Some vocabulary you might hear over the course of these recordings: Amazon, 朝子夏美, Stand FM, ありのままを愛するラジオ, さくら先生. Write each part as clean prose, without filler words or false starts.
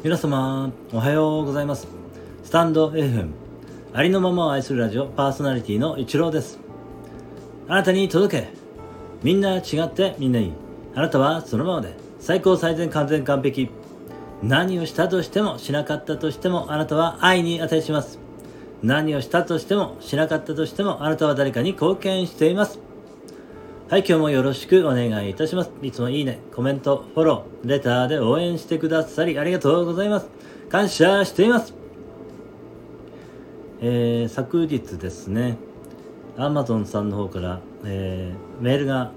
皆様おはようございます。スタンド FM ありのままを愛するラジオパーソナリティの一郎です。あなたに届け、みんな違ってみんないい、あなたはそのままで最高最善完全完璧、何をしたとしてもしなかったとしてもあなたは愛に値します。何をしたとしてもしなかったとしてもあなたは誰かに貢献しています。はい、今日もよろしくお願いいたします。いつもいいね、コメント、フォロー、レターで応援してくださりありがとうございます。感謝しています。昨日ですね、Amazon さんの方から、メールが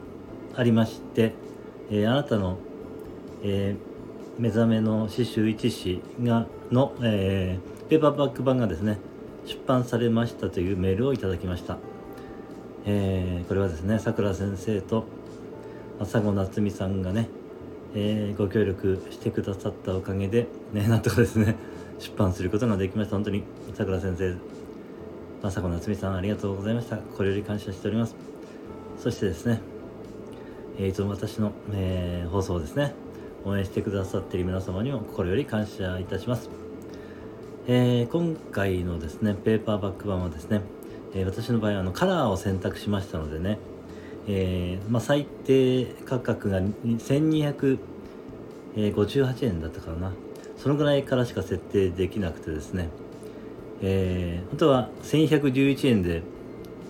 ありまして、あなたの、目覚めの詩集1紙がの、ペーパーバック版がですね出版されましたというメールをいただきました。これはですね、さくら先生と朝子夏美さんがね、ご協力してくださったおかげで、なんとかですね出版することができました。本当にさくら先生、朝子夏美さんありがとうございました。これより感謝しております。そしてですね、いつも私の、放送をですね応援してくださっている皆様にも心より感謝いたします。今回のですねペーパーバック版はですね、私の場合はカラーを選択しましたのでね、最低価格が1258円だったからな、そのぐらいからしか設定できなくてですね、本当は1111円で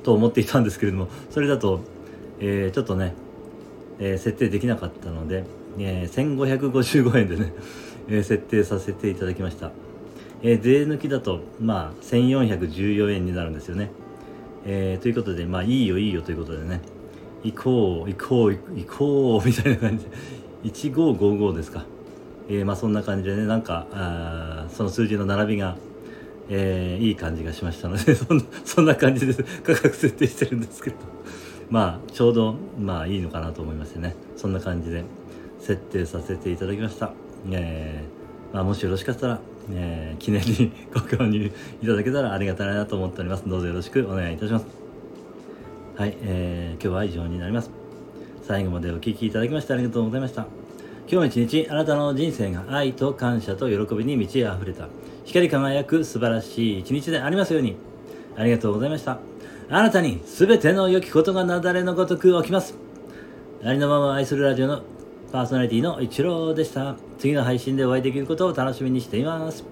と思っていたんですけれども、それだと、ちょっとね、設定できなかったので、1555円でね設定させていただきました。税抜きだと1414円になるんですよね。ということで、いいよいいよということでね、行こうみたいな感じで1555ですか。そんな感じでね、その数字の並びが、いい感じがしましたのでそんな感じで価格設定してるんですけどちょうどいいのかなと思いましてね、そんな感じで設定させていただきました。もしよろしかったら、記念にご購入いただけたらありがたいなと思っております。どうぞよろしくお願いいたします。はい、今日は以上になります。最後までお聞きいただきましてありがとうございました。今日も一日、あなたの人生が愛と感謝と喜びに満ち溢れた光り輝く素晴らしい一日でありますように。ありがとうございました。あなたに全ての良きことが雪崩のごとく起きます。ありのままを愛するラジオのパーソナリティの一郎でした。次の配信でお会いできることを楽しみにしています。